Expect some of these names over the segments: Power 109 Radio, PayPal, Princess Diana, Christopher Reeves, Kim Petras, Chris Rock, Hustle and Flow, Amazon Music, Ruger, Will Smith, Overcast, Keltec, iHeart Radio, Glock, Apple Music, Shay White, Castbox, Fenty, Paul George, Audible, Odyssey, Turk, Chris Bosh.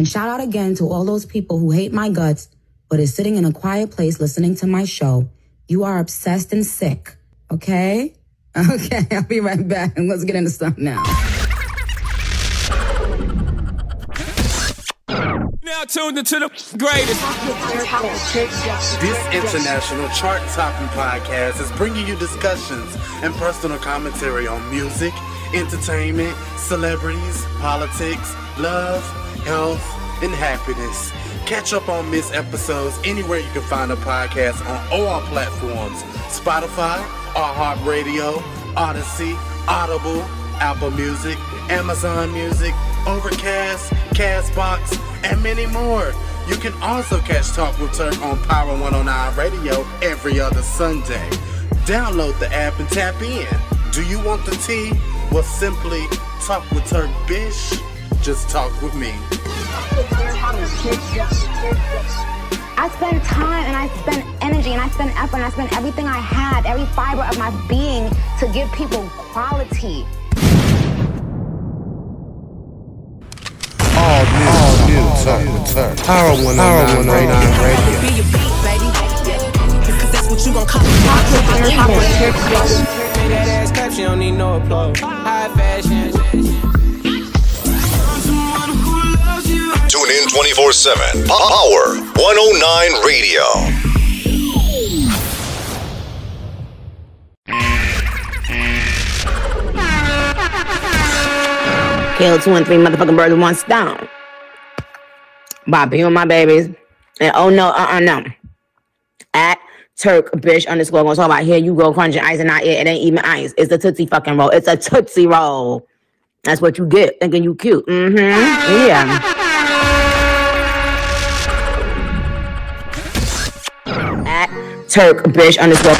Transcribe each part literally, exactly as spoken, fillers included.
And shout out again to all those people who hate my guts, but is sitting in a quiet place listening to my show. You are obsessed and sick, okay? Okay, I'll be right back, and let's get into stuff now. Now tuned into the greatest. This international chart-topping podcast is bringing you discussions and personal commentary on music, entertainment, celebrities, politics, love, health, and happiness. Catch up on missed episodes anywhere you can find a podcast on all our platforms. Spotify, iHeart Radio, Odyssey, Audible, Apple Music, Amazon Music, Overcast, Castbox, and many more. You can also catch Talk with Turk on Power one oh nine Radio every other Sunday. Download the app and tap in. Do you want the tea? Well, simply talk with Turk, bitch. Just talk with me. I spend time and I spend energy and I spend effort and I spend everything I had, every fiber of my being to give people quality. All new, all new, Turk with Turk. Power one oh nine Radio. Because that's what you gon' call it. That ass clap, she don't need no applause. High fashion. Tune in twenty-four seven. Power one oh nine Radio. Kill two and three motherfucking birds with one stone. Bobby, you and my babies. And oh no, uh-uh, no. At Turk, bitch, underscore, gonna talk about here you go crunching ice and not it. It ain't even ice. It's a Tootsie fucking roll. It's a Tootsie roll. That's what you get, thinking you cute. Mm-hmm. Yeah. Turk, bitch, underscore.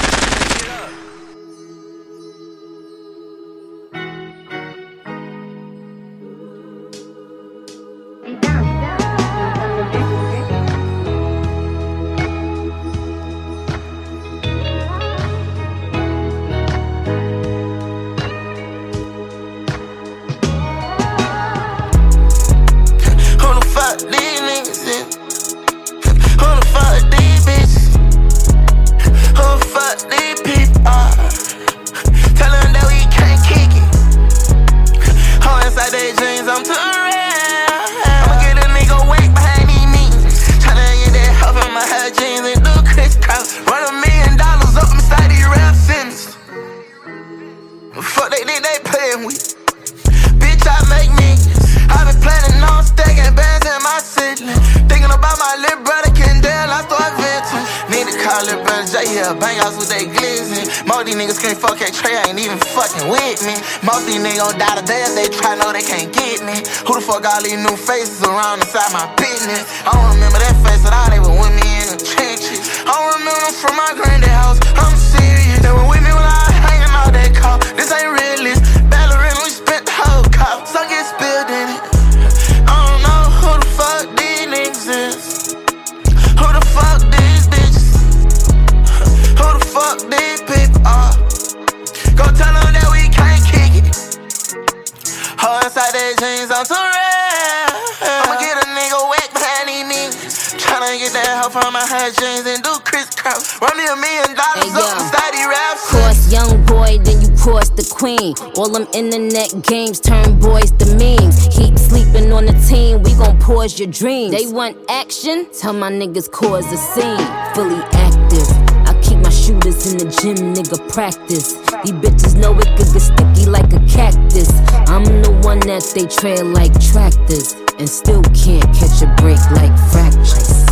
All them internet games turn boys to memes. Keep sleeping on the team, we gon' pause your dreams. They want action, tell my niggas cause a scene. Fully active, I keep my shooters in the gym, nigga practice. These bitches know it could get sticky like a cactus. I'm the one that they trail like tractors, and still can't catch a break like fractures.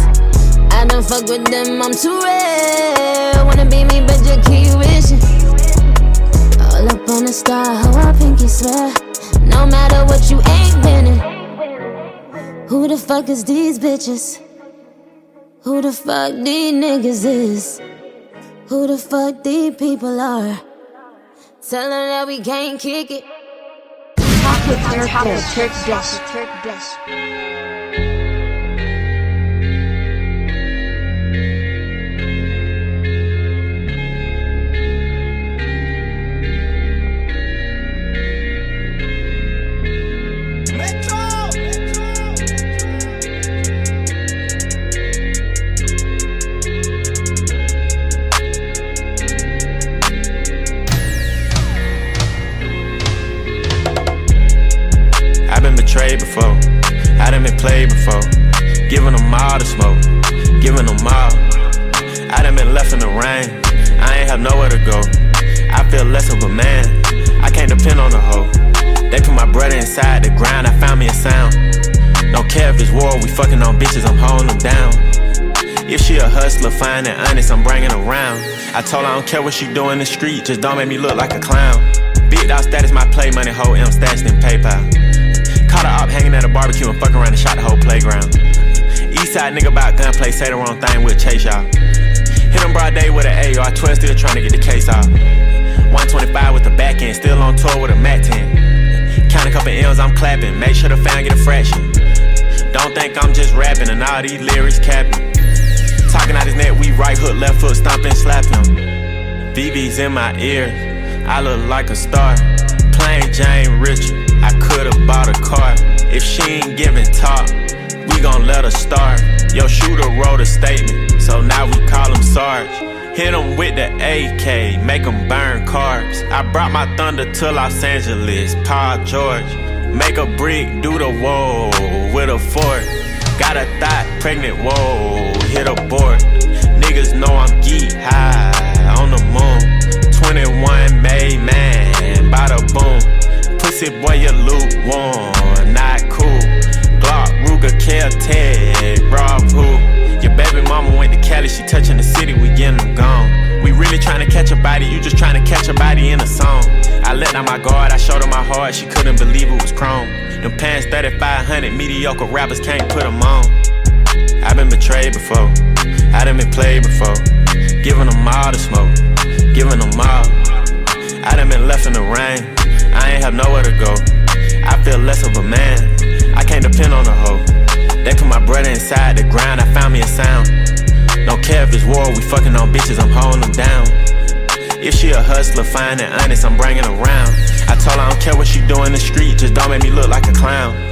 I don't fuck with them, I'm too real. Wanna be me, but you keep wishing. All up on the star, oh, I pinky swear. No matter what, you ain't winning. Who the fuck is these bitches? Who the fuck these niggas is? Who the fuck these people are? Tell them that we can't kick it. Talk with Turk, Turk, Turk, Turk, Metro! Metro! Metro! played before. Giving them all the smoke, giving them all. I done been left in the rain, I ain't have nowhere to go. I feel less of a man, I can't depend on a hoe. They put my brother inside the ground, I found me a sound. Don't care if it's war, we fucking on bitches, I'm holding them down. If she a hustler, fine and honest, I'm bringing her around. I told her I don't care what she do in the street, just don't make me look like a clown. Big dog status, my play money, whole M stashed in PayPal. Caught her up hanging at a barbecue and fuck around and shot the whole playground. Eastside nigga about gunplay, say the wrong thing, we'll chase y'all. Hit him broad day with an A R twelve, still trying to get the case off. one twenty-five with the back end, still on tour with a Mac ten. Count a couple M's, I'm clapping, make sure the fan get a fraction. Don't think I'm just rapping and all these lyrics capping. Talking out his neck, we right hook, left foot, stomp and slap him. V V's in my ears, I look like a star. Plain Jane Richard, I could've bought a car. If she ain't giving talk, we gon' let her start. Yo, shooter wrote a statement, so now we call him Sarge. Hit him with the A K, make him burn carbs. I brought my thunder to Los Angeles, Paul George. Make a brick, do the whoa, with a fork. Got a thought, pregnant, whoa, hit a board. Niggas know I'm geek high on the moon. twenty-one made man, bada boom. Pussy boy, you lukewarm, not cool. Glock, Ruger, Keltec, Rob Hoop. Your baby mama went to Cali, she touching the city, we getting them gone. We really tryna catch a body, you just tryna catch a body in a song. I let down my guard, I showed her my heart, she couldn't believe it was chrome. Them pants thirty-five hundred, mediocre rappers can't put them on. I've been betrayed before, I done been played before. Giving them all the smoke, giving them all. I done been left in the rain, I ain't have nowhere to go. I feel less of a man, I can't depend on a hoe. They put my brother inside the ground, I found me a sound. Don't care if it's war, we fucking on bitches, I'm holding them down. If she a hustler, fine and honest, I'm bringing her around. I told her I don't care what she do in the street, just don't make me look like a clown.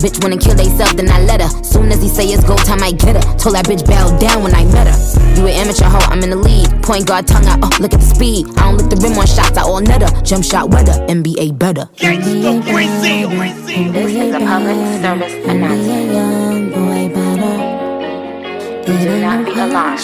Bitch wanna kill they self, then I let her. Soon as Dizzy say it's go time, I get her. Told that bitch bow down when I met her. You an amateur hoe, I'm in the lead. Point guard tongue out, oh, look at the speed. I don't lick the rim on shots, I all netter. Jump shot weather, N B A better. Gangsta Brazil. This is a public service announcement. Young boy better. Do not be alarmed.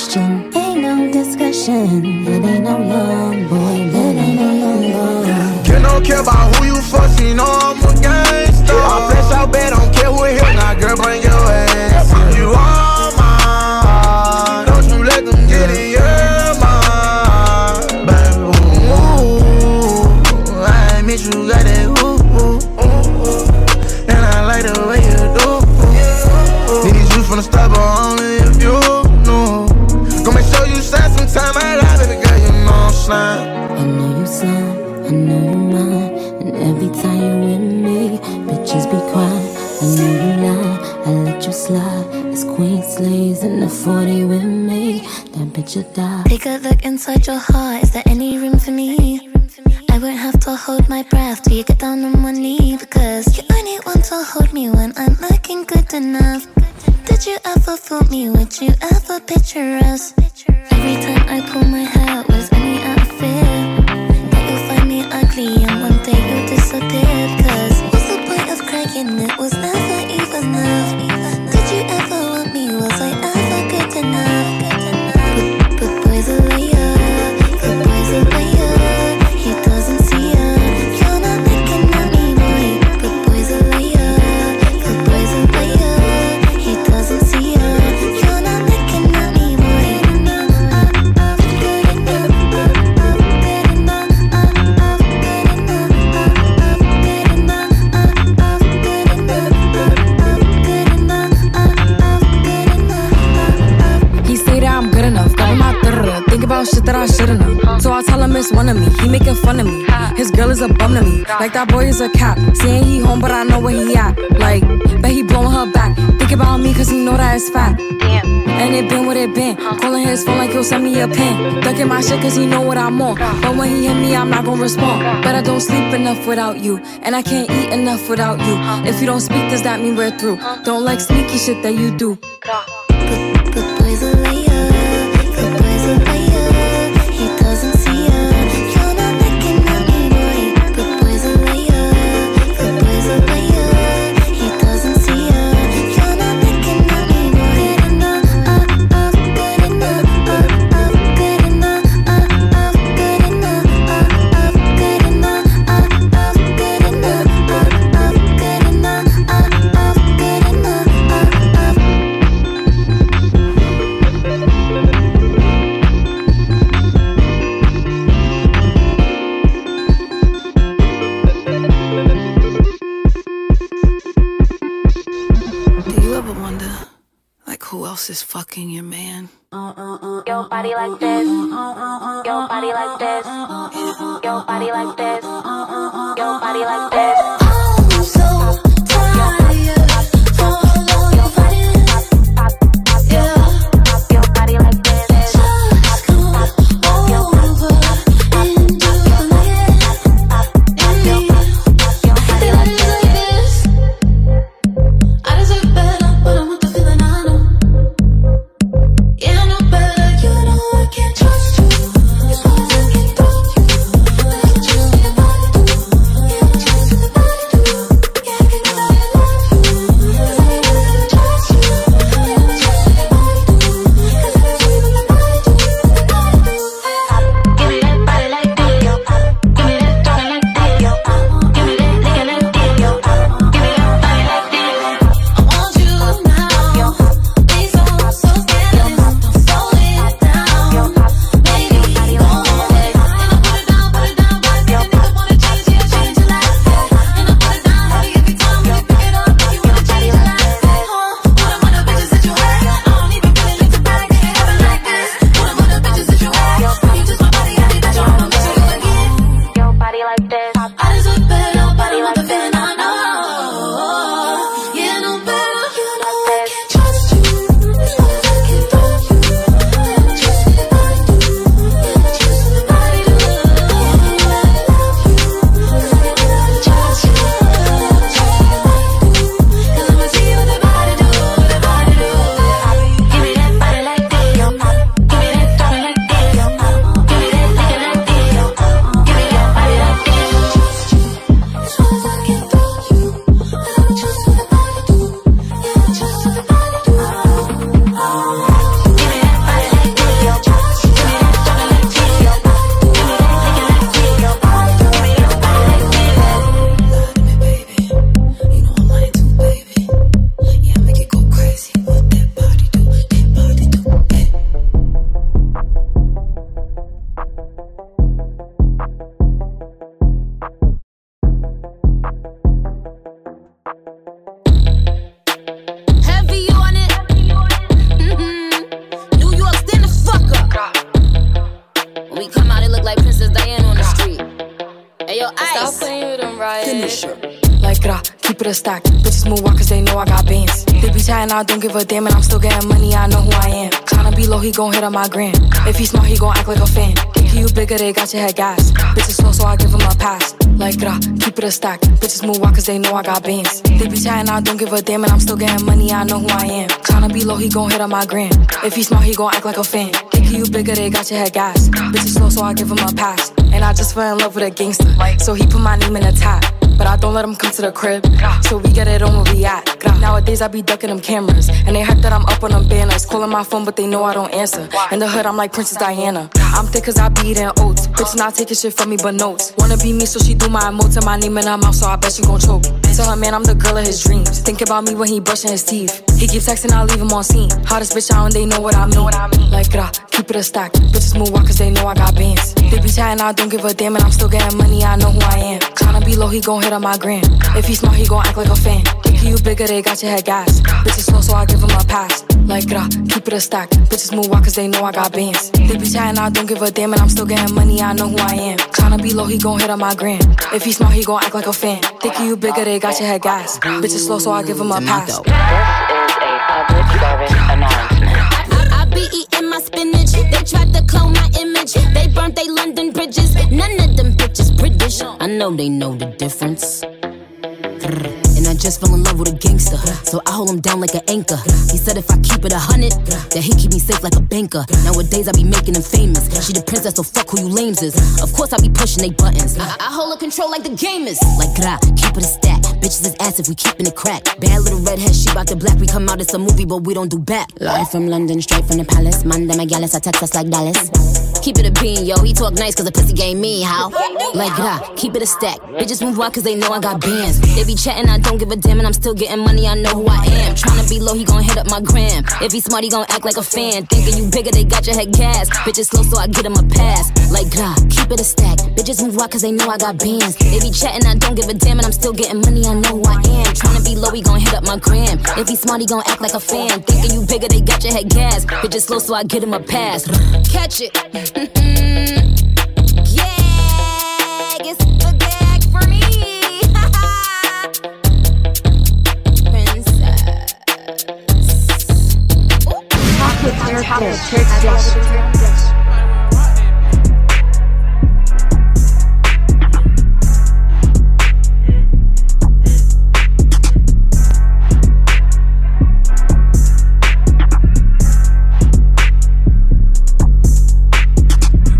Ain't no discussion. It ain't no young boy. It ain't no young boy. You don't care about who you fucking on, I'm a gangster. I flesh out bad, don't care who here. Now girl, bring your ass. You are mine. Don't you let them get in your mind. Baby, ooh, ooh, I admit you got that ooh, ooh, ooh. And I like the way you do. Need you from the start, but only if you knew. Gonna make sure you shine sometime. I lie, baby girl, you know I'm slime. I know you slime. I know you mind, and every time you with me, bitches be quiet. I know you lie, I let you slide. It's queen slays in the forty with me. That bitch will die. Take a look inside your heart. Is there any room for me? I won't have to hold my breath till you get down on one knee, because you only want to hold me when I'm looking good enough. Did you ever fool me? Would you ever picture us? Every time I pull my hair, was any out of fear? And one day you disappeared. Cause what's the point of crying? It was never even enough. Did you ever want me? Was I ever good enough? But, but boy's a liar. But boy's a liar. He doesn't see her. You're not looking at me, boy. But boy's a liar. But boy's a liar. He doesn't see her. You're not looking at me, boy. I'm good enough. About shit that I shouldn't know. So I tell him it's one of me. He making fun of me. His girl is a bum to me. Like that boy is a cop. Saying he home but I know where he at. Like, but he blowing her back. Think about me cause he know that it's fat. And it been what it been. Calling his phone like he'll send me a pen. Ducking my shit cause he know what I'm on. But when he hit me I'm not gon' respond. But I don't sleep enough without you. And I can't eat enough without you. If you don't speak does that mean we're through? Don't like sneaky shit that you do. Is fucking your man. Your body like this. Your body like this. Your body like this. Your body like this. I'm so tired. Follow your body. Yeah. Your body like this. Just come over and do the head in me. I feel like this. I deserve better, but I'm with the feeling I know. Yeah, no better, you know I can't trust you. As far as I can throw you, I can't trust anybody. Can't trust anybody. the stock. Bitches move walk cause they know I got bands. They be chatting, I don't give a damn, and I'm still getting money, I know who I am. Tryna be low, he gon' hit on my gram. If he smart, he gon' act like a fan. Think you bigger, they got your head gas. Bitches slow, so I give him a pass. Like, grah, keep it a stack. Bitches move walk cause they know I got bands. They be chatting, I don't give a damn, and I'm still getting money, I know who I am. Tryna be low, he gon' hit on my gram. If he smart, he gon' act like a fan. Think you bigger, they got your head gas. Bitches slow, so I give him a pass. And I just fell in love with a gangster, so he put my name in the top. But I don't let him come to the crib, so we get it on where we at. Nowadays I be ducking them cameras, and they hype that I'm up on them banners. Calling my phone but they know I don't answer. In the hood I'm like Princess Diana. I'm thick cause I be eating oats. Bitch not taking shit from me but notes. Wanna be me so she do my emotes. And my name in her mouth so I bet she gon' choke. Tell her man I'm the girl of his dreams. Think about me when he brushing his teeth. He keep texting I leave him on scene. Hottest bitch out and they know what I mean. Like grah, keep it a stack. Bitches move walk cause they know I got bands. They be chatting I don't give a damn and I'm still getting money I know who I am. Tryna be low he gon' hit on my gram. If he smart he gon' act like a fan. Think you bigger they got your head gas. Bitches slow so I give him a pass. Like grah, keep it a stack. Bitches move walk cause they know I got bands. They be chatting I don't give a damn and I'm still getting money I know who I am. Tryna be low he gon' hit on my gram. If he smart he gon' act like a fan. Think you bigger they got your head gas. Bitches slow so I give him a pass. Public service announcement. I, I, I be eating my spinach. They tried to clone my image. They burnt they London bridges. None of them bitches British. I know they know the difference. And I just fell in love with a gangster, so I hold him down like an anchor. He said if I keep it a hundred, that he keep me safe like a banker. Nowadays I be making him famous. She the princess, so fuck who you lames is. Of course I be pushing they buttons. I, I hold her control like the gamers. Like grah, keep it a stack. Bitches is ass if we keepin' it crack. Bad little redhead, she bout to black. We come out, it's a movie, but we don't do back. Live from London, straight from the palace. Monday, my gallus, I text us like Dallas. Keep it a bean, yo. He talk nice cause the pussy game mean, how? Like grah, keep it a stack. Bitches move wild cause they know I got bands. They be chatting, I don't give a damn, and I'm still getting money, I know who I am. Tryna be low, he gon' hit up my gram. If he smart, he gon' act like a fan. Thinking you bigger, they got your head gas. Bitches slow, so I get him a pass. Like, grah, keep it a stack. Bitches move wild cause they know I got bands. They be chatting, I don't give a damn, and I'm still getting money, I know who I am. Tryna be low, he gon' hit up my gram. If he smart, he gon' act like a fan. Thinking you bigger, they got your head gas. Bitches slow, so I get him a pass. Catch it. Yeah, it's the gag for me. With Turk, Turk, Turk, Turk.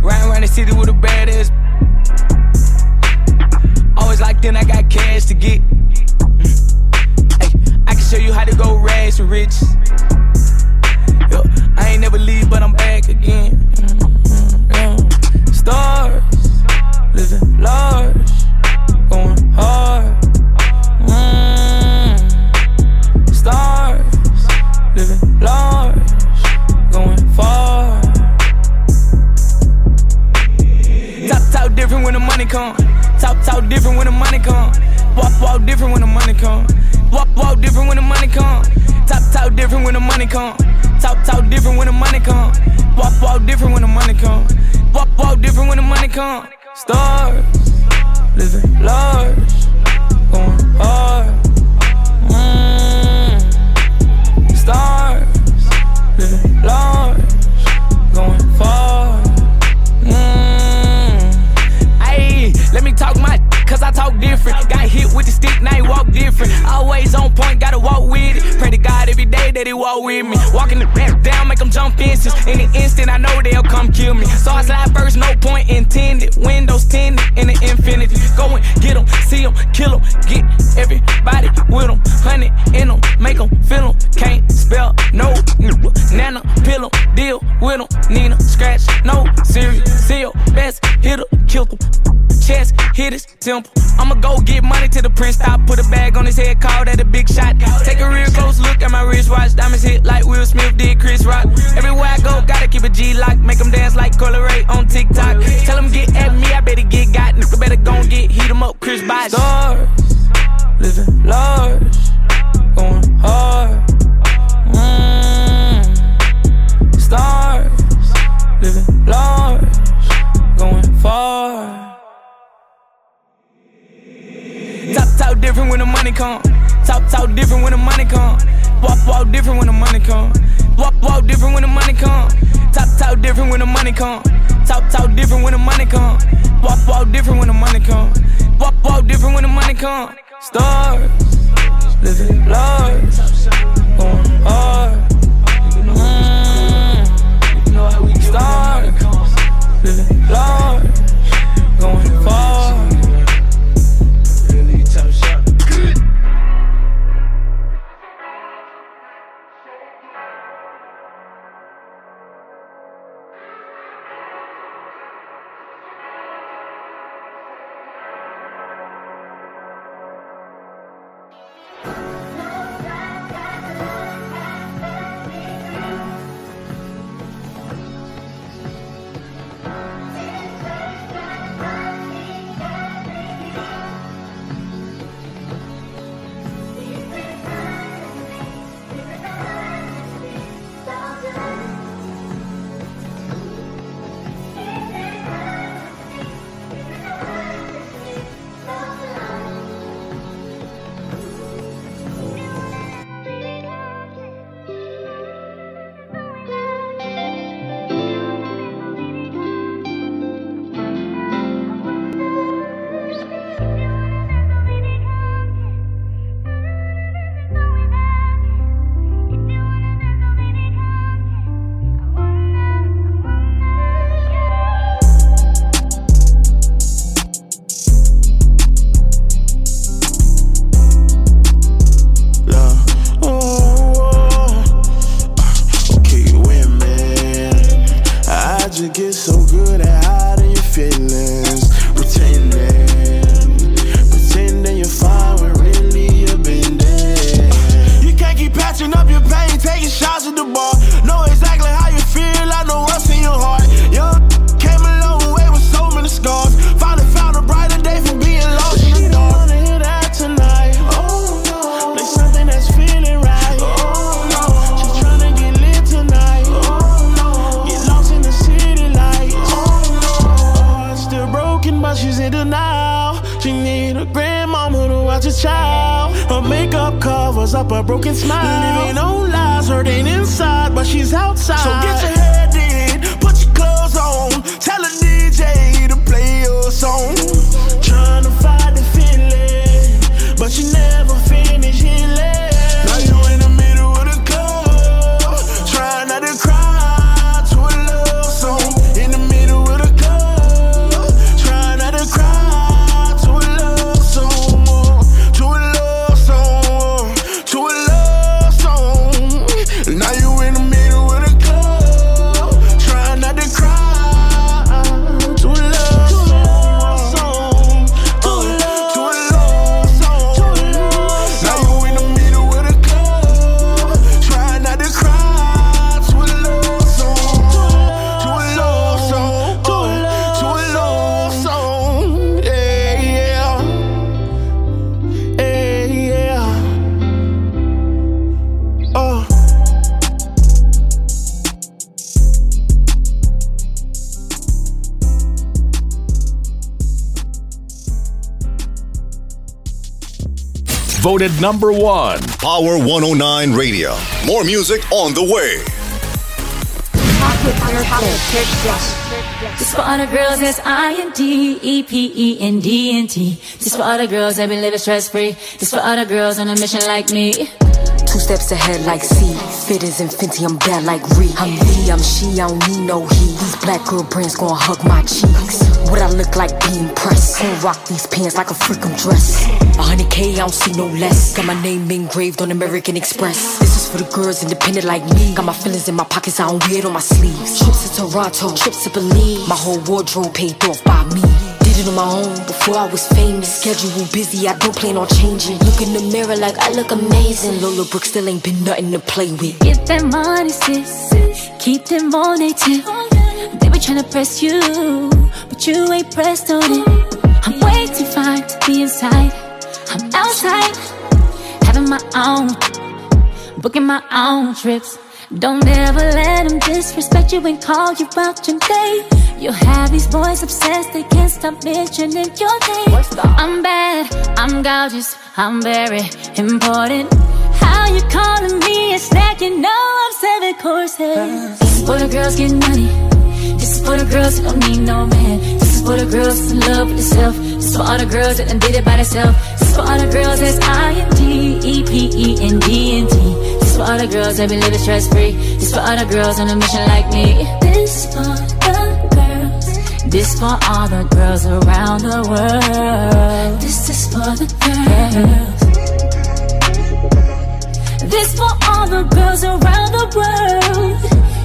Riding around the city with a badass. Always locked in, I got cash to get. Hey, I can show you how to go rags to riches. Yo, I ain't never leave, but I'm back again. Mm-hmm, yeah. Stars, living large, going hard. Mm-hmm. Stars, living large, going far. Talk, talk different when the money come. Talk, talk different when the money come. Walk, walk different when the money come. Walk, walk different when the money come. Talk, talk different when the money come. Talk, talk different when the money come. Walk, walk different when the money come. Walk, walk different when the money come. Stars, living large, going hard. Mm. Stars, living large, going far. Mm. Ay, let me talk my cause I talk different. Got hit with the stick, now he walk different. Always on point, gotta walk with it. Pray to God every day that he walk with me. Walking the back down, make him jump fences. In an instant, I know they'll come kill me. So I slide first, no point intended. Windows tinted in the infinity. Go and get him, see him, kill him. Get everybody with him. Honey in him, make him feel him. Can't spell no nana, pill him, deal with him. Nina, scratch, no, serious, seal. Best hitter, kill him. Chest, hit his temple. I'ma go get money to the prince. I put a bag on his head, call that a big shot. Take a real close look at my wristwatch. Diamonds hit like Will Smith did Chris Rock. Everywhere I go, gotta keep a G-lock. Make them dance like Colorate on TikTok. Tell them get at me, I better get got. Nigga better go and get, heat them up, Chris Bosh. Stars, living large, going hard. Mm. Stars, living large, going far. Talk, talk different when the money come. Talk different when the money come. Walk, walk different when the money come. Walk, walk different when the money come. Talk, talk different when the money come. Talk, talk different when the money come. Walk, walk different when the money come. Walk, walk different when the money come. Stars, living large, going hard. Mm. You know how we stars, living large, going far. Voted number one. Power one oh nine Radio. More music on the way. This for all the girls that's I N D, E P E, and D N T. This for all the girls that be living stress-free. This for all the girls on a mission like me. Two steps ahead like C. Fitters and Fenty, I'm bad like Ree. I'm he, I'm she, I don't need no he. These black girl brands gonna hug my cheeks. What I look like being pressed. Can't rock these pants like a freaking dress. one hundred K, I don't see no less. Got my name engraved on American Express. This is for the girls independent like me. Got my feelings in my pockets, I don't wear it on my sleeves. Trips to Toronto, trips to Belize. My whole wardrobe paid off by me. Did it on my own before I was famous. Schedule busy, I don't plan on changing. Look in the mirror like I look amazing. Lola Brooke still ain't been nothing to play with. Get that money, sis. Keep them on their tip. They were trying to press you, but you ain't pressed on it. I'm way too fine to be inside. I'm outside, having my own, booking my own trips. Don't ever let them disrespect you and call you out your name. You have these boys obsessed, they can't stop mentioning your name. I'm bad, I'm gorgeous, I'm very important. How you calling me a snack? You know I'm seven courses. This is for the girls getting money. This is for the girls who don't need no man. This is for the girls in love with themselves. This is for all the girls that done did it by themselves. This is for all the girls that's I N D E P E N D N T. This for all the girls that be living stress free. This for all the girls on a mission like me. This for the girls. This for all the girls around the world. This is for the girls. This for all the girls around the world.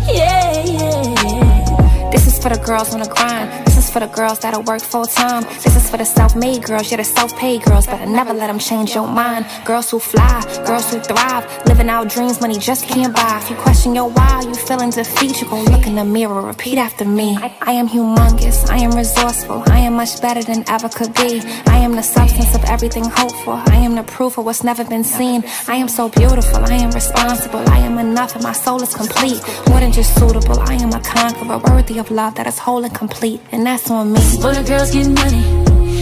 Yeah, yeah, yeah. This is for the girls on the grind. This is for the girls that'll work full time. This is for the self-made girls, yeah, the self-paid girls. Better never let them change your mind. Girls who fly, girls who thrive, living out dreams money just can't buy. If you question your why, you feeling defeat, you gon' look in the mirror, repeat after me. I am humongous, I am resourceful, I am much better than ever could be. I am the substance of everything hopeful, I am the proof of what's never been seen. I am so beautiful, I am responsible, I am enough and my soul is complete. More than just suitable, I am a conqueror, worthy of love that is whole and complete. And that's on me. This is for the girls getting money.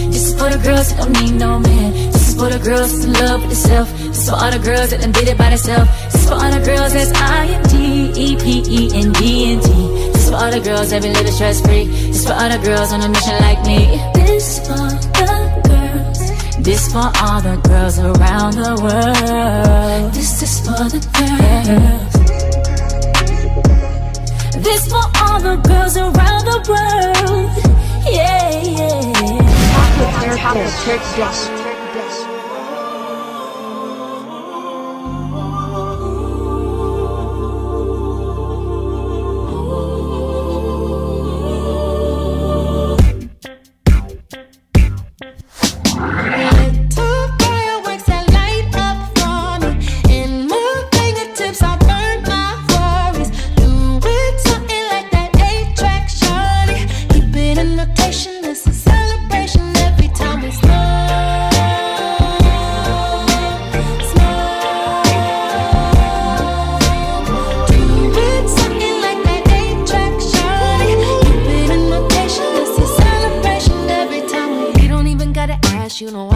This is for the girls that don't need no man. This is for the girls that's in love with themselves. This is for all the girls that done did it by themselves. This is for all the girls that's I N D E P E N D N T. This is for all the girls that been living stress free. This is for all the girls on a mission like me. This is for the girls. This is for all the girls around the world. This is for the girls. This is for all the girls around the world. Yeah, yeah, yeah. Chocolate Turk, chocolate Turk, yes. You know what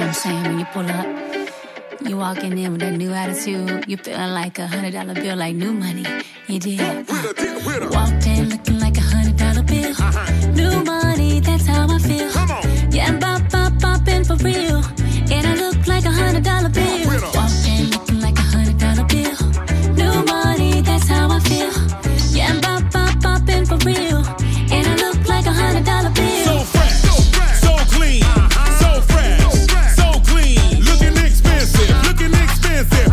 I'm saying? When you pull up, You walking in with that new attitude. You feeling like a hundred dollar bill, like new money. You did. Uh, walked in looking like a hundred dollar bill. Uh-huh. New money, that's how I feel. Come on. Yeah, I'm bop, bop, bopping for real. And I look like a hundred dollar bill. Walked in looking like a hundred dollar bill. New money, that's how I feel. Yeah, I'm bop, bop, bopping for real. And I look like a hundred dollar bill. So fresh, so fresh, so clean, uh-huh. so fresh. Looking expensive,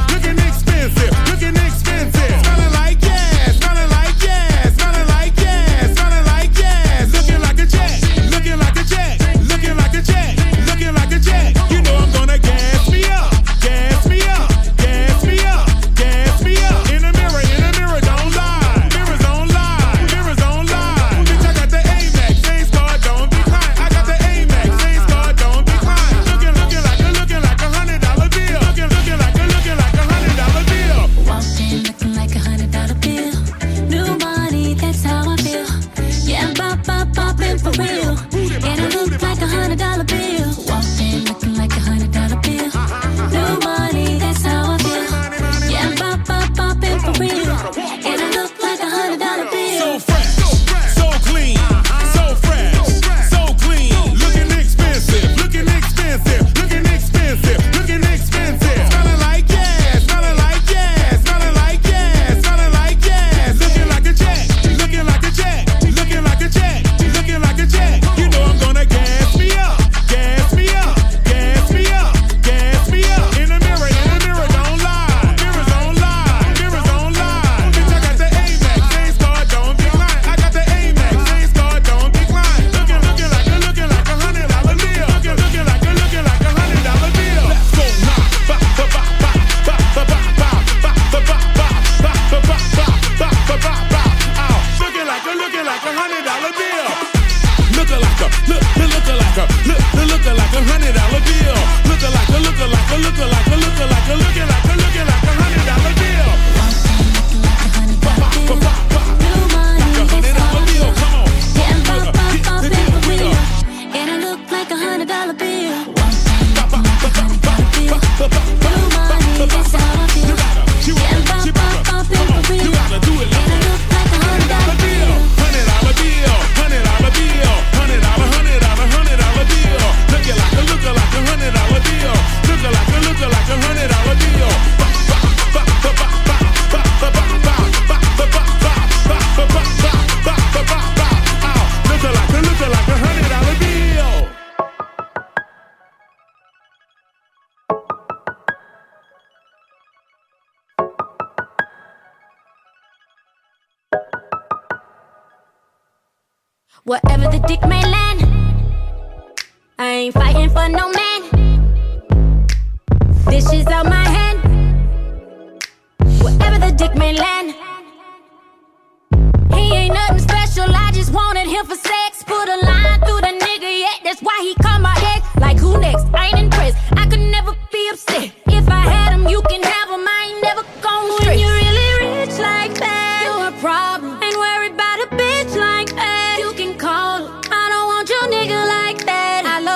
looking expensive. Smelling like gas, smelling like gas, smelling like gas, smelling like gas. Looking like a jet, looking like a jet, looking like a jet, looking like a jet. You know I'm gonna gas me up, gas me up, gas me up, gas me up. In the mirror, in the mirror, don't lie. Mirrors don't lie, mirrors don't lie. Bitch, I got the A-Max, face guard, don't be kind. I got the A-Max, face guard, don't be kind. Looking, looking like a, looking like a hundred dollar bill. Looking, looking like. For real, and I look like a hundred dollar bill. Walked in looking like a hundred dollar bill. No money, that's how I feel. Yeah, I'm bop, bop, bopping for real, and I look like a hundred dollar bill. So fresh, so clean, so fresh, so clean. Looking expensive, looking expensive, looking expensive, looking expensive. Smelling like gas, smelling like gas, smelling like gas, smelling like gas. Looking like a jet, looking like a jet, looking like a jet. Like a jet. You know I'm gonna gas me up, gas me up, gas me up, gas me up. In the mirror, in the mirror, don't lie. Mirrors don't lie, mirrors don't lie. Bitch, I got the A-Max, face guard, don't decline. I got the A-Max, face guard, don't decline. Looking, looking like a, looking like a hundred dollar bill. Looking, looking like a, looking like a hundred dollar bill. Let's go now. Bop, bop, bop, bop, bop, bop, bop, bop, bop, bop, bop, bop, bop, bop, bop. Looking like a, looking like a hundred dollar bill. Lookin' like a, look, lookin' like a, look, lookin' like a hundred dollar bill. Lookin' like a, lookin' like a, lookin' like a, lookin' like a, lookin' like a, lookin' like a hundred dollar bill. Lookin' like a hundred dollar bill. Come on, yeah, pop, pop, pop, real, and I look like a hundred dollar bill. Blue money, that's how I feel. Yeah, pop, pop, pop, pop, real, and I look like a hundred dollar bill. Hundred dollar bill, hundred dollar bill. Looking like a, looking like a hundred dollar deal. Looking like a, looking like a hundred dollar deal. Bop, bop, bop, bop, bop, bop, bop, bop, bop, bop, bop, bop, bop, bop, ow. Looking like a, looking like a hundred dollar deal. Whatever the dick may land. I ain't fighting for no man. Dishes out my hand. Wherever the dick may land. He ain't nothing special, I just wanted him for sex. Put a line through the nigga, yeah, that's why he called my ex. Like who next? I ain't impressed, I could never be upset. If I had him, you can have him, I ain't never gon' stress. When you're really rich like that, you're a problem. Ain't worried about a bitch like that, you can call him. I don't want your nigga like all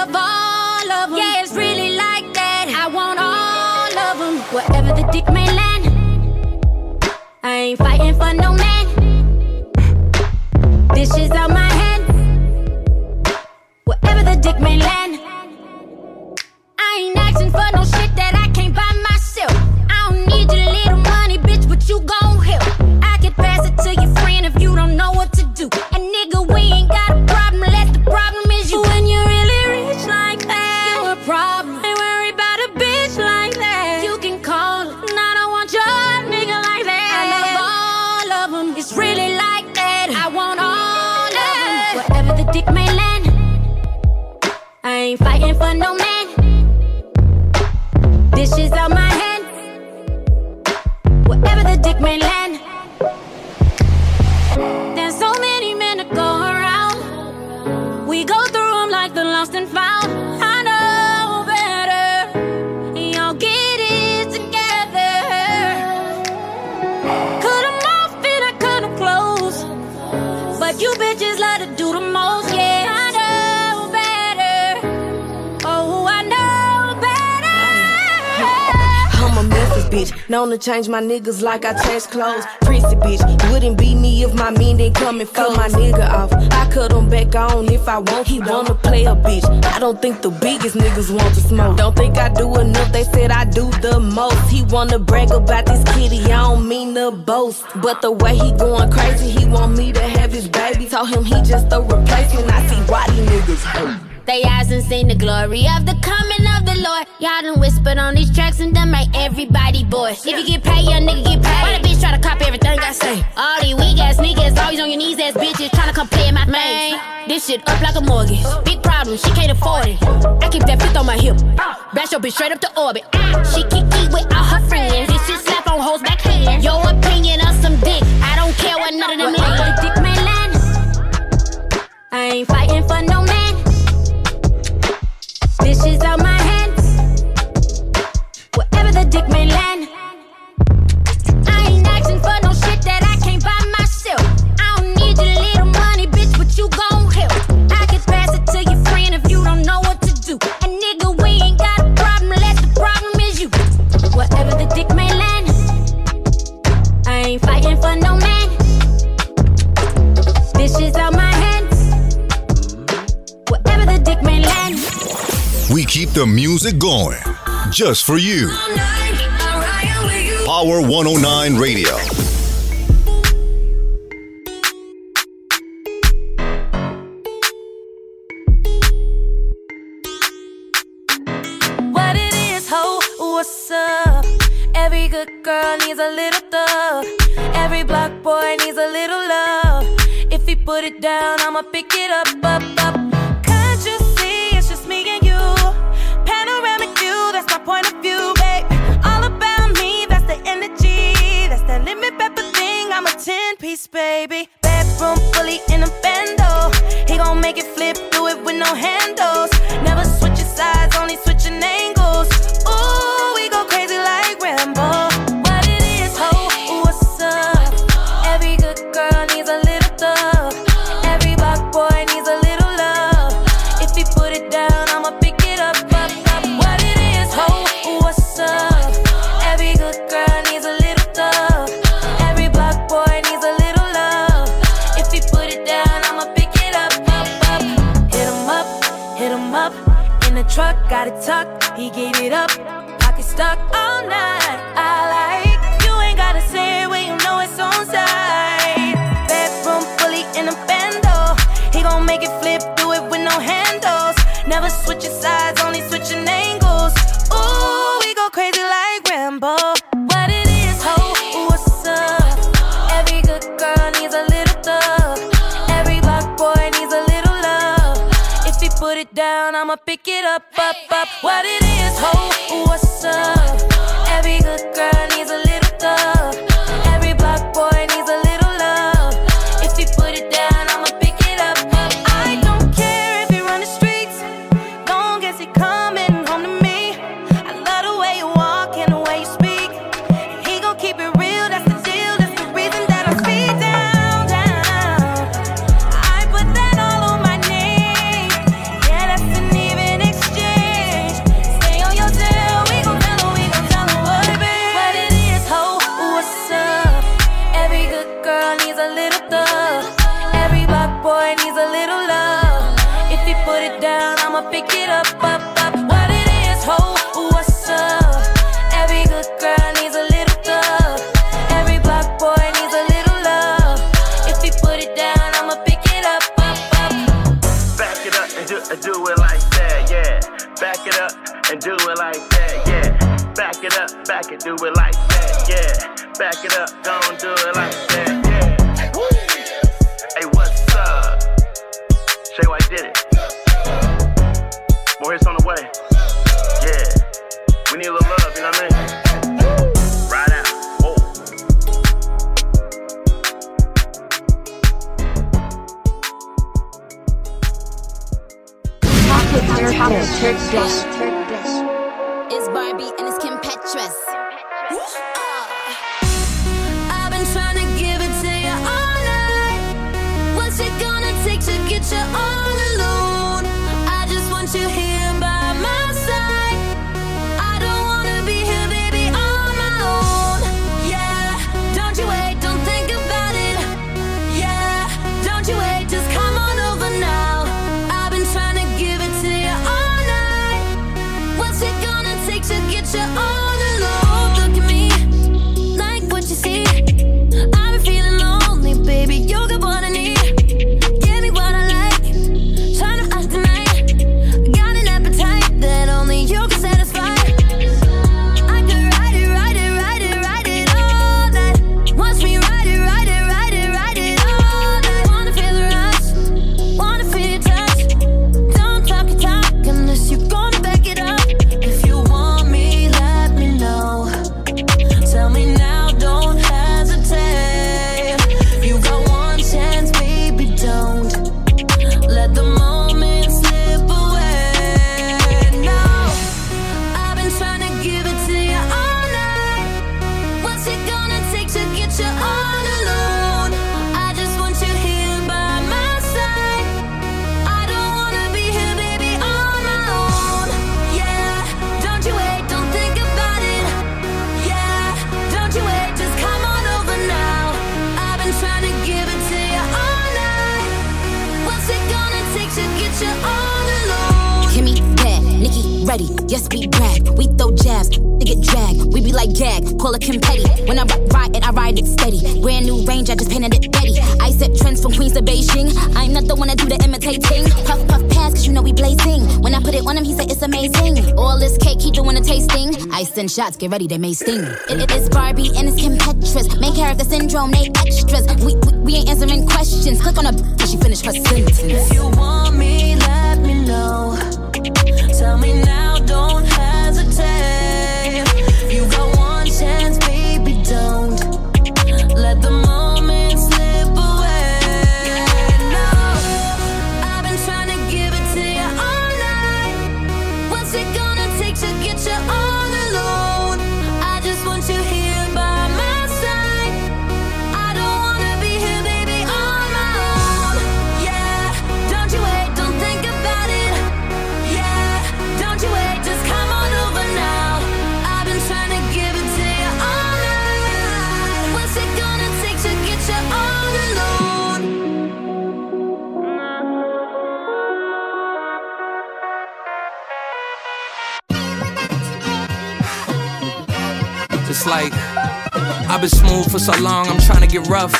of them. Yeah, it's really like that. I want all of them. Wherever the dick may land. I ain't fighting for no man. Dishes out my hands. Wherever the dick may land. I ain't asking for no shit that I can't buy myself. I don't need your little money, bitch, but you gon' help. I could pass it to your friend if you don't know what to do. And nigga, we ain't got a problem unless the problem is you. When you're really like that, you a problem. Ain't worried about a bitch like that, you can call her. And I don't want your nigga like that. I love all of them. It's really like that. I want all of them. Wherever the dick may land. I ain't fighting for no man. Dishes out my hands. Wherever the dick may land. There's so many men to go around. We go through like the lost and found. I know better. Y'all get it together. Cut them off and I cut them close. But you bitches love to do the most. Yeah, I know better. Oh, I know better. bitch. Known to change my niggas like I change clothes. Prissy bitch, wouldn't be me if my men didn't come and cut my nigga off. I cut him back on if I want. He wanna play a bitch. I don't think the biggest niggas want to smoke. Don't think I do enough, they said I do the most. He wanna brag about this kitty, I don't mean to boast, but the way he going crazy, he want me to have his baby. Told him he just a replacement. I see why these niggas hate. They hasn't seen the glory of the coming of the Lord. Y'all done whispered on these tracks and done make everybody bored. If you get paid, your nigga get paid. Why the bitch try to copy everything I say? All these weak ass niggas, always on your knees ass bitches, trying to come play in my main. This shit up like a mortgage. Big problem, she can't afford it. I keep that fifth on my hip. Bash your bitch straight up to orbit. She kiki with all her friends. This shit slap on hoes back hands. Your opinion of some dick, I don't care what none of them is. Only dick man land. I ain't fighting for no man. This is out my hands. Wherever the dick may land. I ain't asking for no shit that I can't buy myself. I don't need your little money, bitch, but you gon' help. I can pass it to your friend if you don't know what to do. And nigga, we ain't got a problem unless the problem is you. Wherever the dick may land. I ain't fighting for no man. This is out my hands. Wherever the dick may land. We keep the music going, just for you. Power one oh nine Radio. What it is, ho, what's up? Every good girl needs a little thug. Every black boy needs a little love. If he put it down, I'ma pick it up, up, up. Can't you see it's just me and you? Panoramic view, that's my point of view, babe. All about me, that's the energy. That's that limit pepper thing, I'm a ten-piece, baby. Bedroom fully in a bando. He gon' make it flip, do it with no handles. Never switching sides, only switching angles. Ooh, we go crazy like Rambo. What it is, ho, ooh, what's up? Every good girl needs a little thug. Every black boy needs a little love. If he put it down, I'ma pick it up, up, up. What it is, ho, ooh, what's up? Every good girl needs a little thug. Every black boy needs a little love. If he put it down, I'ma pick it up, up, up. Hit him up, hit him up. In the truck, got it tucked, he gave it up. Pocket stuck all night, I like. You ain't gotta say it when you know it's on side. Bedroom fully in a bando. He gon' make it flip, do it with no handles. Never switching sides, only switching angles. Ooh, we go crazy like Rambo. What it is, ho, ooh, what's up? Every good girl needs a little thug. Every black boy needs a little love. If he put it down, I'ma pick it up, up, up. What it is, ho, ooh, what's up? Every good girl needs a little thug. Every black boy needs a little love. If he put it down, I'ma pick it up, up. I don't care if he run the streets, long as he coming home to me. I love the way you walk and the way you speak. And he gon' keep it real, that's the deal, that's the reason that I speed down, down. I put that all on my name. Yeah, that's an even exchange. Stay on your tail, we gon' tell him, we gon' tell him what it is. What it is, ho, ooh, what's up? Every good girl needs a little thug. Every black boy needs a little love. If he put it down, I'ma pick it up, up, up. What it is, ho, ooh, what's up? Every good girl needs a little thug. Every black boy needs a little love. If he put it down, I'ma pick it up, up, up. Back it up and do, do it like that, yeah. Back it up and do it like that, yeah. Back it up, back it, do it like that, yeah. Back it up, don't do it like that, yeah. Woo! Hey, what's up? Shay White did it. More hits on the way. Yeah, we need a little love, you know what I mean? Talk with Turk, Turk, Turk, Turk. It's Barbie and it's Kim Petras. I've been trying to give it to you all night. What's it gonna take to get you all alone? I just want you here by my side. I don't wanna be here, baby, on my own. ready. Yes, we brag. We throw jabs. They get dragged. We be like gag. Call it confetti. When I ride it, I ride it steady. Brand new range, I just painted it ready. I set trends from Queens to Beijing. I'm not the one that do the imitating. Puff, puff, pass, cause you know we blazing. When I put it on him, he said it's amazing. All this cake, he doing a tasting. I send shots, get ready, they may sting. It, it is Barbie and it's Kim Petras. Main character syndrome, they extras. We, we, we ain't answering questions. Click on a b- till she finish her sentence. If you want me, let me know. Tell me now, don't hesitate. You got one chance, baby, don't let the moment slip away. Yeah, no, I've been trying to give it to you all night. What's it gonna take to get you all alone? I just want you here by my side. I don't wanna be here, baby, on my own. Yeah, don't you wait, don't think about it. Yeah, don't you wait, just come on over now. I've been trying to give it to you all night. What's it gonna take to get you all alone? Just like, I've been smooth for so long, I'm tryna get rough.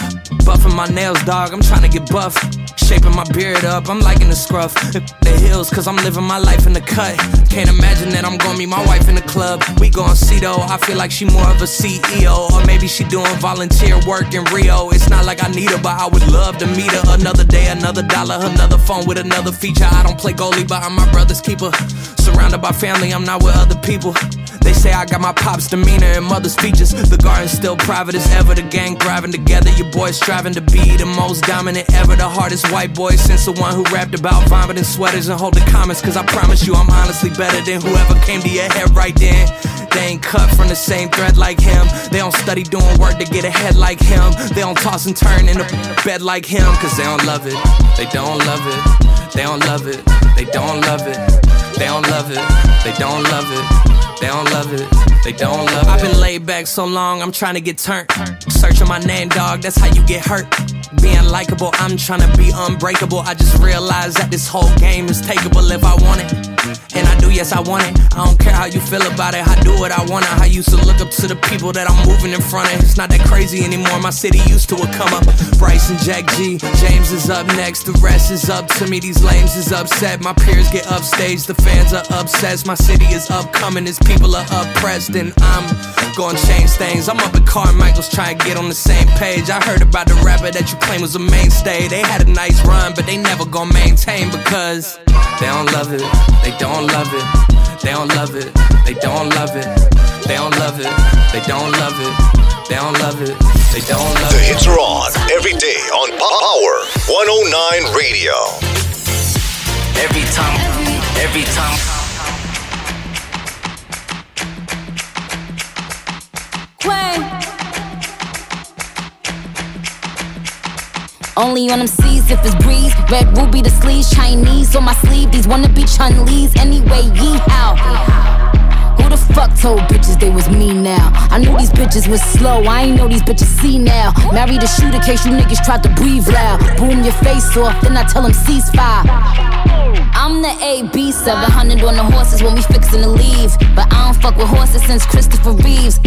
Buffing my nails, dog, I'm tryna get buff. Shaping my beard up, I'm liking the scruff. The hills, cause I'm living my life in the cut. Can't imagine that I'm gonna meet my wife in the club. We gon' see though, I feel like she more of a C E O. Or maybe she doing volunteer work in Rio. It's not like I need her, but I would love to meet her. Another day, another dollar, another phone with another feature. I don't play goalie, but I'm my brother's keeper. Surrounded by family, I'm not with other people. They say I got my pop's demeanor and mother's features. The garden's still private as ever, the gang thriving together. Your boy's striving to be the most dominant ever. The hardest white boy since the one who rapped about vomiting sweaters and holding comments. Cause I promise you I'm honestly better than whoever came to your head right then. They ain't cut from the same thread like him. They don't study doing work to get ahead like him. They don't toss and turn in the bed like him. Cause they don't love it, they don't love it. They don't love it, they don't love it. They don't love it, they don't love it. They don't love it, they don't love it. I've been laid back so long, I'm tryna get turned. Searching my name, dog, that's how you get hurt. Being likable, I'm tryna be unbreakable. I just realized that this whole game is takeable if I want it. And I do, yes, I want it. I don't care how you feel about it, I do what I want it. I used to look up to the people that I'm moving in front of. It's not that crazy anymore, my city used to a come up. Bryce and Jack G, James is up next. The rest is up to me, these lames is upset. My peers get upstaged, the fans are obsessed. My city is upcoming, it's people are oppressed, and I'm gonna change things. I'm up at Carmichael's trying to get on the same page. I heard about the rapper that you claim was a mainstay. They had a nice run, but they never gonna maintain because they don't love it, they don't love it, they don't love it, they don't love it, they don't love it, they don't love it, they don't love it, they don't love it. The hits are on every day on Power one oh nine Radio. Every time, every time. Queen. Only on them C's if it's breeze. Red ruby the sleeves, Chinese on my sleeve. These wanna be Chun-Li's anyway, yee-how. Who the fuck told bitches they was me now? I knew these bitches was slow, I ain't know these bitches see now. Married a shooter case you niggas tried to breathe loud. Boom your face off, then I tell them cease fire. I'm the A B, seven hundred on the horses when we fixin' to leave. But I don't fuck with horses since Christopher Reeves.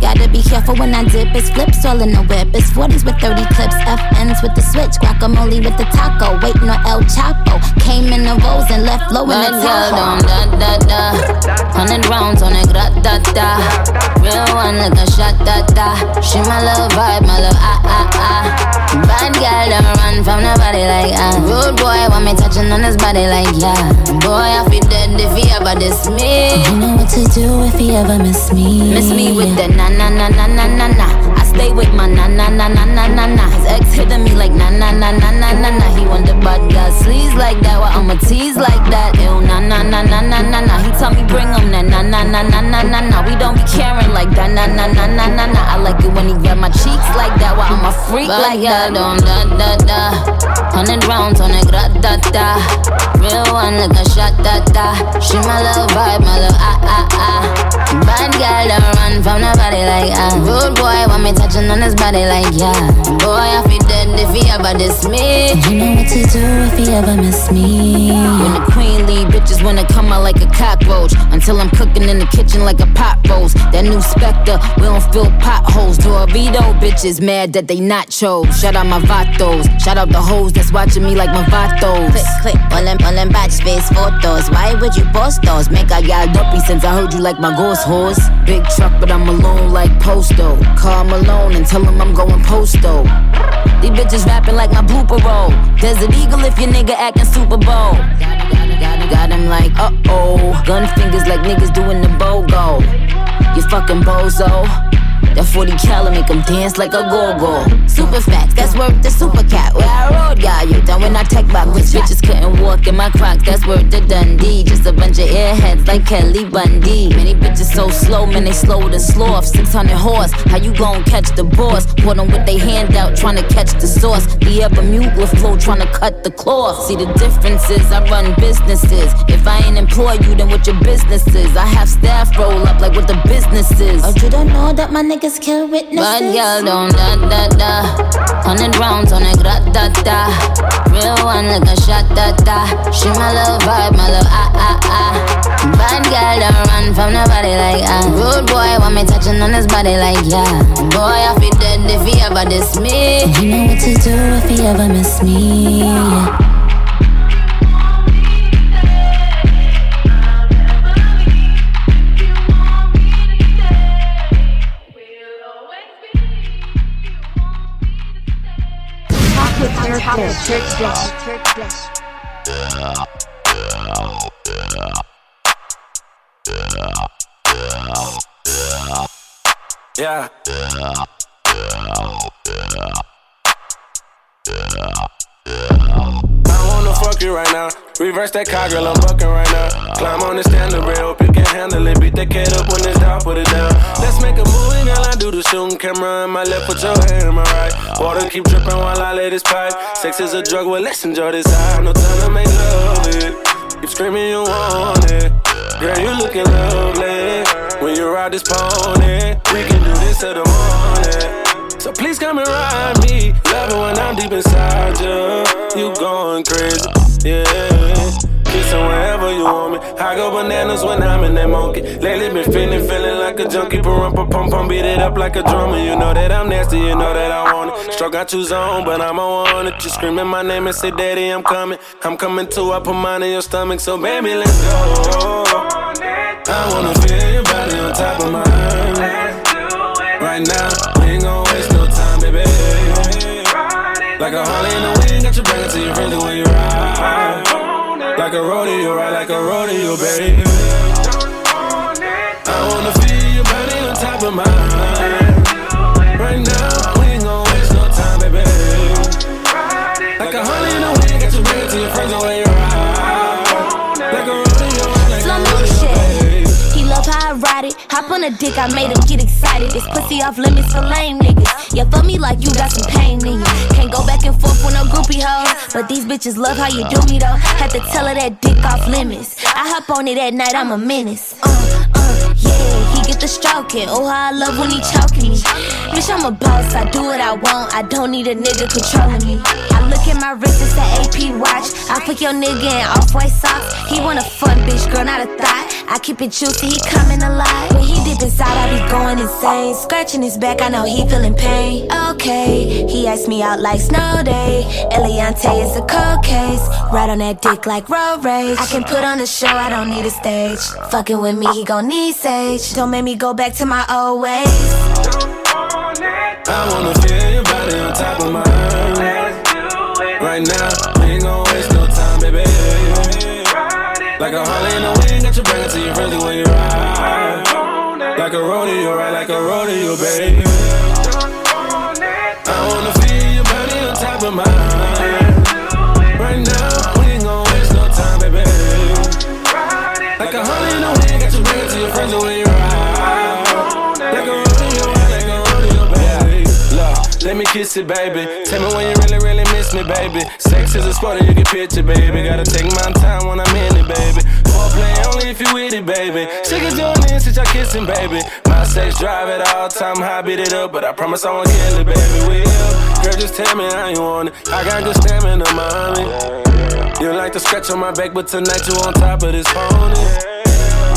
Gotta be careful when I dip, it's flips all in the whip. It's forties with thirty clips, F Ns with the switch. Guacamole with the taco, waiting on El Chapo. Came in the rolls and left low in the Tahoe. Hundred rounds on it, grat-da-da. Real one like a shot-da-da. She my little vibe, my little ah-ah-ah. Bad girl don't run from nobody like that. Rude boy want me touching on his body like yeah. Boy I feel dead if he ever diss me. You know what to do if he ever miss me. Miss me with the na na na na na na na. I stay with my na na na na na na na. His ex hitting me like na na na na na na na. He want the bad girl sleaze like that. Why I'ma tease like that? Ew na na na na na na na. He tell me bring him na na na na na na na na. We don't be caring like that na na na na na na. I like it when he grab my cheeks like that. Why I'ma freak like that? Don't da da da, hundred rounds on it, grat da da. Real one like a shot da da. She my little vibe, my little ah ah ah. Bad girl don't run from nobody like ah. Rude boy want me touching on his body like yeah. Boy I feel dead if he ever diss me. You know what to do if he ever miss me. When the queen leave, bitches wanna come out like a cockroach. Until I'm cooking in the kitchen like a pot roast. That new Spectre, we don't fill potholes. Dorito bitches mad that they nachos. Shout out my vatos, shout out the hoes that's watching me like my vatos. Click, click, all them, all them batch face photos. Why would you post those? Make a y'all dopey since I heard you like my ghost horse. Big truck, but I'm alone like Posto. Call Malone and tell him I'm going Posto. These bitches rapping like my blooper roll. Desert Eagle if your nigga acting Super Bowl. Got him like, uh-oh. Gun fingers like niggas doing the BOGO. You fucking bozo. That forty cal make him dance like a go-go. Super facts, that's worth the super cat. Where I rode, y'all, you done when I tech box. Which bitches couldn't walk in my Crocs, that's worth the Dundee. Just a bunch of airheads like Kelly Bundy. Many bitches so slow, man, they slower than sloth. six hundred horse, how you gon' catch the boss? Put them with they hand out, tryna catch the sauce. The upper mute with flow, tryna cut the cloth. See the differences, I run businesses. If I ain't employ you, then what your business is? I have staff roll up like what the business is. Oh, you don't know that my nigga kill witnesses. Bad girl don't da da da. Hundred rounds on a grat da da. Real one like a shot da da. She my love vibe, my love ah ah ah. Bad girl don't run from nobody like ah. Rude boy want me touching on his body like yeah. Boy I feel dead if he ever diss me. You know what to do if he ever miss me. Yeah. Turk, Turk, Turk, Turk, Turk. Yeah. I wanna fuck you right now. Reverse that car, girl, I'm bucking right now. Climb on the stand up, hope you can handle it. Beat that cat up when it's down, put it down. Let's make a movie, now I do the shooting camera in my left, put your hand in my right. Water keep dripping while I lay this pipe. Sex is a drug, well let's enjoy this high. No time to make love it. Keep screaming you want it. Girl, you looking lovely. When you ride this pony, we can do this till the morning. So please come and ride me. Love it when I'm deep inside you. You going crazy, yeah. Kissing wherever you want me. I go bananas when I'm in that monkey. Lately been feeling, feeling like a junkie. Pump, pump, pump, beat it up like a drummer. You know that I'm nasty, you know that I want it. Struck out your zone, but I'm on it. You screaming my name and say, Daddy, I'm coming. I'm coming too, I put mine in your stomach. So baby, let's go. I wanna feel your body on top of mine. Right now, we ain't gon' waste no time, baby. Like a holly in the wind, got you back to your friends the way you ride. Like a rodeo, ride like a rodeo, baby. I wanna feel your body on top of mine. Right now, we ain't gon' waste no time, baby. Like a holly in the wind, got you back to your friends the way you ride. Like a rodeo, ride like a rodeo, baby. He love how I ride it. Hop on a dick, I made him get excited. This pussy off limits for lame niggas. Yeah, fuck me like you got some pain in you. Can't go back and forth with no groupie hoes. But these bitches love how you do me though. Had to tell her that dick off limits. I hop on it at night, I'm a menace. Uh, uh, yeah, he get the stroking. Oh, how I love when he choking me. Bitch, I'm a boss, I do what I want. I don't need a nigga controlling me. I look at my wrist, it's an A P watch. I put your nigga in off-white socks. He want a fun bitch, girl, not a thot. I keep it juicy, he coming alive. He did this out, I be going insane. Scratching his back, I know he feeling pain. Okay, he asked me out like snow day. Eliante is a cold case. Ride on that dick like road rage. I can put on a show, I don't need a stage. Fucking with me, he gon' need sage. Don't make me go back to my old ways. I wanna feel your body on top of mine. Right now, we ain't gon' waste no time, baby. Like a holly in the wind, got your back to your friends the way you ride. Like a rodeo, right? Like a rodeo, baby. I wanna feel your body on top of mine. Right now, we ain't gon' waste no time, baby. Like a honey in the wind, got you bringing to your friends the way you ride. Like a rodeo, right? Like a rodeo, baby. Look, let me me kiss it, baby. Tell me when you really, really miss me, baby. Sex is a sport and you can picture, baby. Gotta take my time when I'm in it, baby. Foreplay only if you with it, baby. She can join in since y'all kissing, baby. My sex drive at all time, high beat it up, but I promise I won't kill it, baby. We up, girl, just tell me how you want it. I got good stamina, mommy. You like the scratch on my back, but tonight you on top of this pony.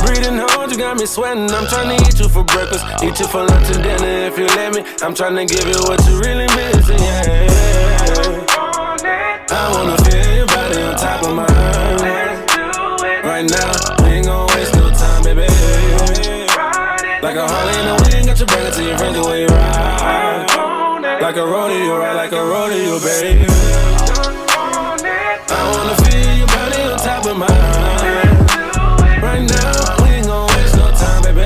Breathing hard, you got me sweating. I'm trying to eat you for breakfast, eat you for lunch and dinner if you let me. I'm trying to give you what you really missing, yeah. I wanna feel your body on top of mine. Right now, we ain't gon' waste no time, baby. Like a Harley in the wind, got your back to your friends the way you ride. Like a rodeo, ride like a rodeo, baby. I wanna feel your body on top of mine. Right now, we ain't gon' waste no time, baby.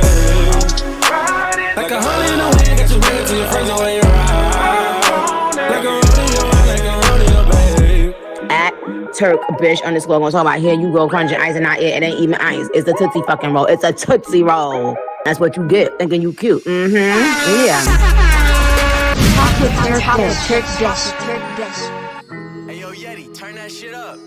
Like a honey in the wind, got you ready to your friends away you ride. Like a rodeo, like a rodeo, baby. At Turk, bitch, underscore, gonna talk about here you go, crunching ice and not it. It ain't even ice. It's a tootsie fucking roll. It's a tootsie roll. That's what you get, thinking you cute. Mm-hmm. Yeah. Talk with Turk, bitch. Turk, bitch. Turk, bitch. Hey, yo, Yeti, turn that shit up.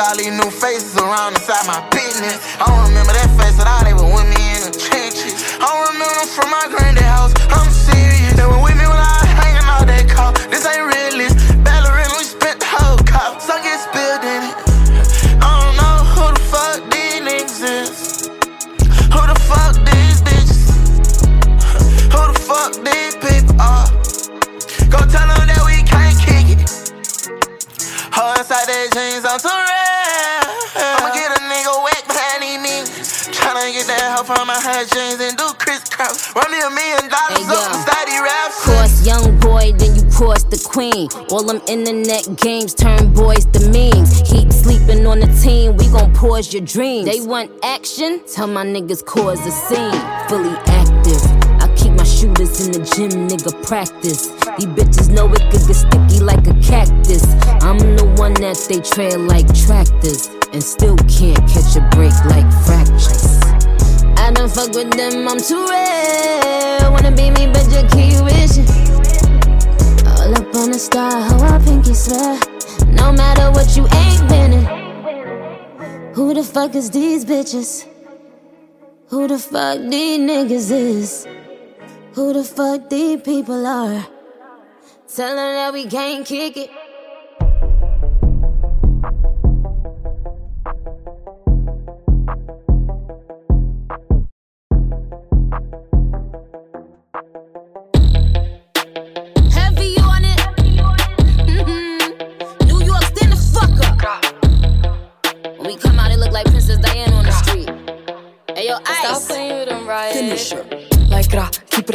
All these new faces around inside my business. I don't remember that face at all, they were with me in the trenches. I don't remember them from my granddad's house, I'm serious. They were with me when I was hanging out that car. This ain't realist, ballerina, we spent the whole cop. Some get spilled in it. I don't know who the fuck these niggas is. Who the fuck these bitches? Who the fuck these people are? Go tell them that we can't kick it. Hard inside their jeans, I'm too real. From my high jeans and do crisscross. Run me a million dollars hey, up inside these raps. Cross young boy, then you cross the queen. All them internet games turn boys to memes. Keep sleeping on the team, we gon' pause your dreams. They want action, tell my niggas cause a scene. Fully active, I keep my shooters in the gym, nigga practice. These bitches know it could get sticky like a cactus. I'm the one that they trail like tractors. And still can't catch a break like fractures. I don't fuck with them, I'm too real. Wanna be me, but you keep wishing. All up on the star, how I pinky swear. No matter what, you ain't winning. Who the fuck is these bitches? Who the fuck these niggas is? Who the fuck these people are? Tell them that we can't kick it.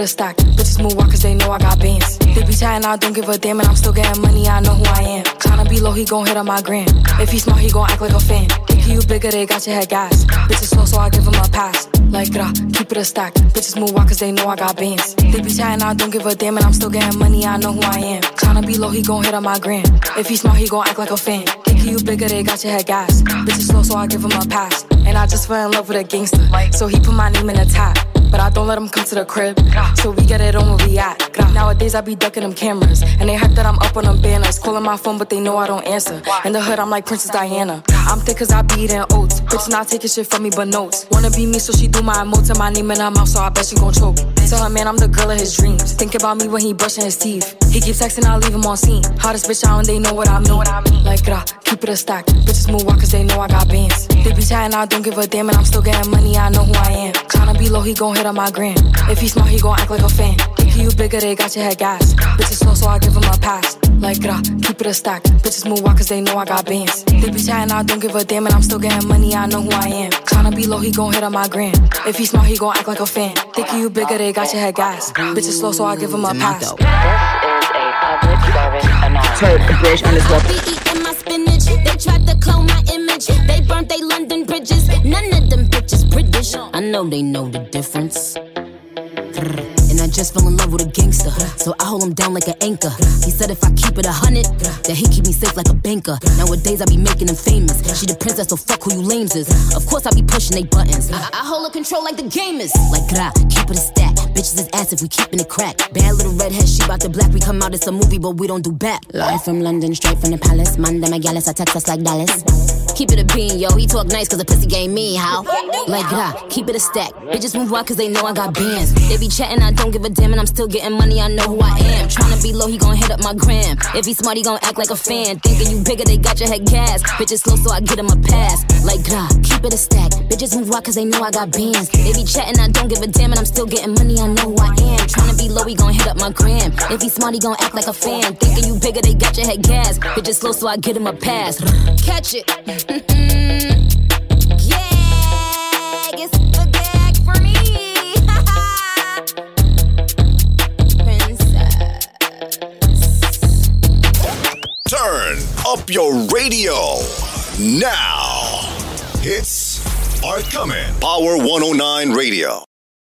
Stack. Bitches move walk cause they know I got bands. They be chatting, I don't give a damn. And I'm still getting money, I know who I am. Tryna be low, he gon' hit on my gram. If he smart, he gon' act like a fan. If you bigger, they got your head gas. Bitches slow, so I give him a pass. Like, grah, keep it a stack. Bitches move walk cause they know I got bands. They be chatting, I don't give a damn. And I'm still getting money, I know who I am. Tryna be low, he gon' hit on my gram. If he smart, he gon' act like a fan. If you bigger, they got your head gas. Bitches slow, so I give him a pass. And I just fell in love with a gangster, so he put my name in the top. but I don't let them come to the crib. So we get it on where we at. Nowadays I be ducking them cameras, and they hype that I'm up on them banners. Calling my phone, but they know I don't answer. In the hood, I'm like Princess Diana. I'm thick cause I be eating oats. Bitch not taking shit from me but notes. Wanna be me so she do my emotes, and my name in her mouth, so I bet she gon' choke. Tell her man I'm the girl of his dreams. Think about me when he brushing his teeth. He keeps texting, I leave him on scene. Hottest bitch out and they know what I mean. Like grah, keep it a stack. Bitches move out cause they know I got bands. They be chatting, I don't give a damn, and I'm still getting money, I know who I am. Tryna be low, he gon' hit on my gram. If he smart, he gon' act like a fan. Think you bigger, they got your head gas. Bitches slow, so I give him a pass. Like grah, keep it a stack. Bitches move out cause they know I got bands. They be chatting, I don't give a damn, and I'm still getting money, I know who I am. Tryna be low, he gon' hit on my gram. If he smart, he gon' act like a fan. Think you bigger, they got your head gas. Bitches slow, so I give him a pass. Turk, British, and it's what. Eating my spinach. They tried to clone my image. They burnt they London bridges. None of them bitches British. I know they know the difference. And I just fell in love with a gangster, so I hold him down like an anchor. He said if I keep it a hundred, that he keep me safe like a banker. Nowadays I be making him famous. She the princess, so fuck who you lames is. Of course I be pushing they buttons. I, I hold her control like the gamers. Like grah, keep it a stack. Bitches is ass if we keepin' it crack. Bad little redhead, she bout to black. We come out, it's a movie, but we don't do back. Live from London, straight from the palace. Monday, my gallus, I text us like Dallas. Keep it a bean, yo. He talk nice cause the pussy game mean, how? Like grah, keep it a stack. Bitches move out cause they know I got bands. They be chatting, I don't give a damn, and I'm still getting money, I know who I am. Tryna be low, he gon' hit up my gram. If he smart, he gon' act like a fan. Thinking you bigger, they got your head gas. Bitches slow, so I get him a pass. Like grah, keep it a stack. Bitches move out cause they know I got bands. They be chatting, I don't give a damn, and I'm still getting money, I know who I am. Tryna be low, he gon' hit up my gram. If he smart, he gon' act like a fan. Thinking you bigger, they got your head gas. Bitches slow, so I get him a pass. Catch it. Mm-mm. Yeah, guess the gag for me. Princess. Turn up your radio now. Hits are coming. Power one oh nine Radio.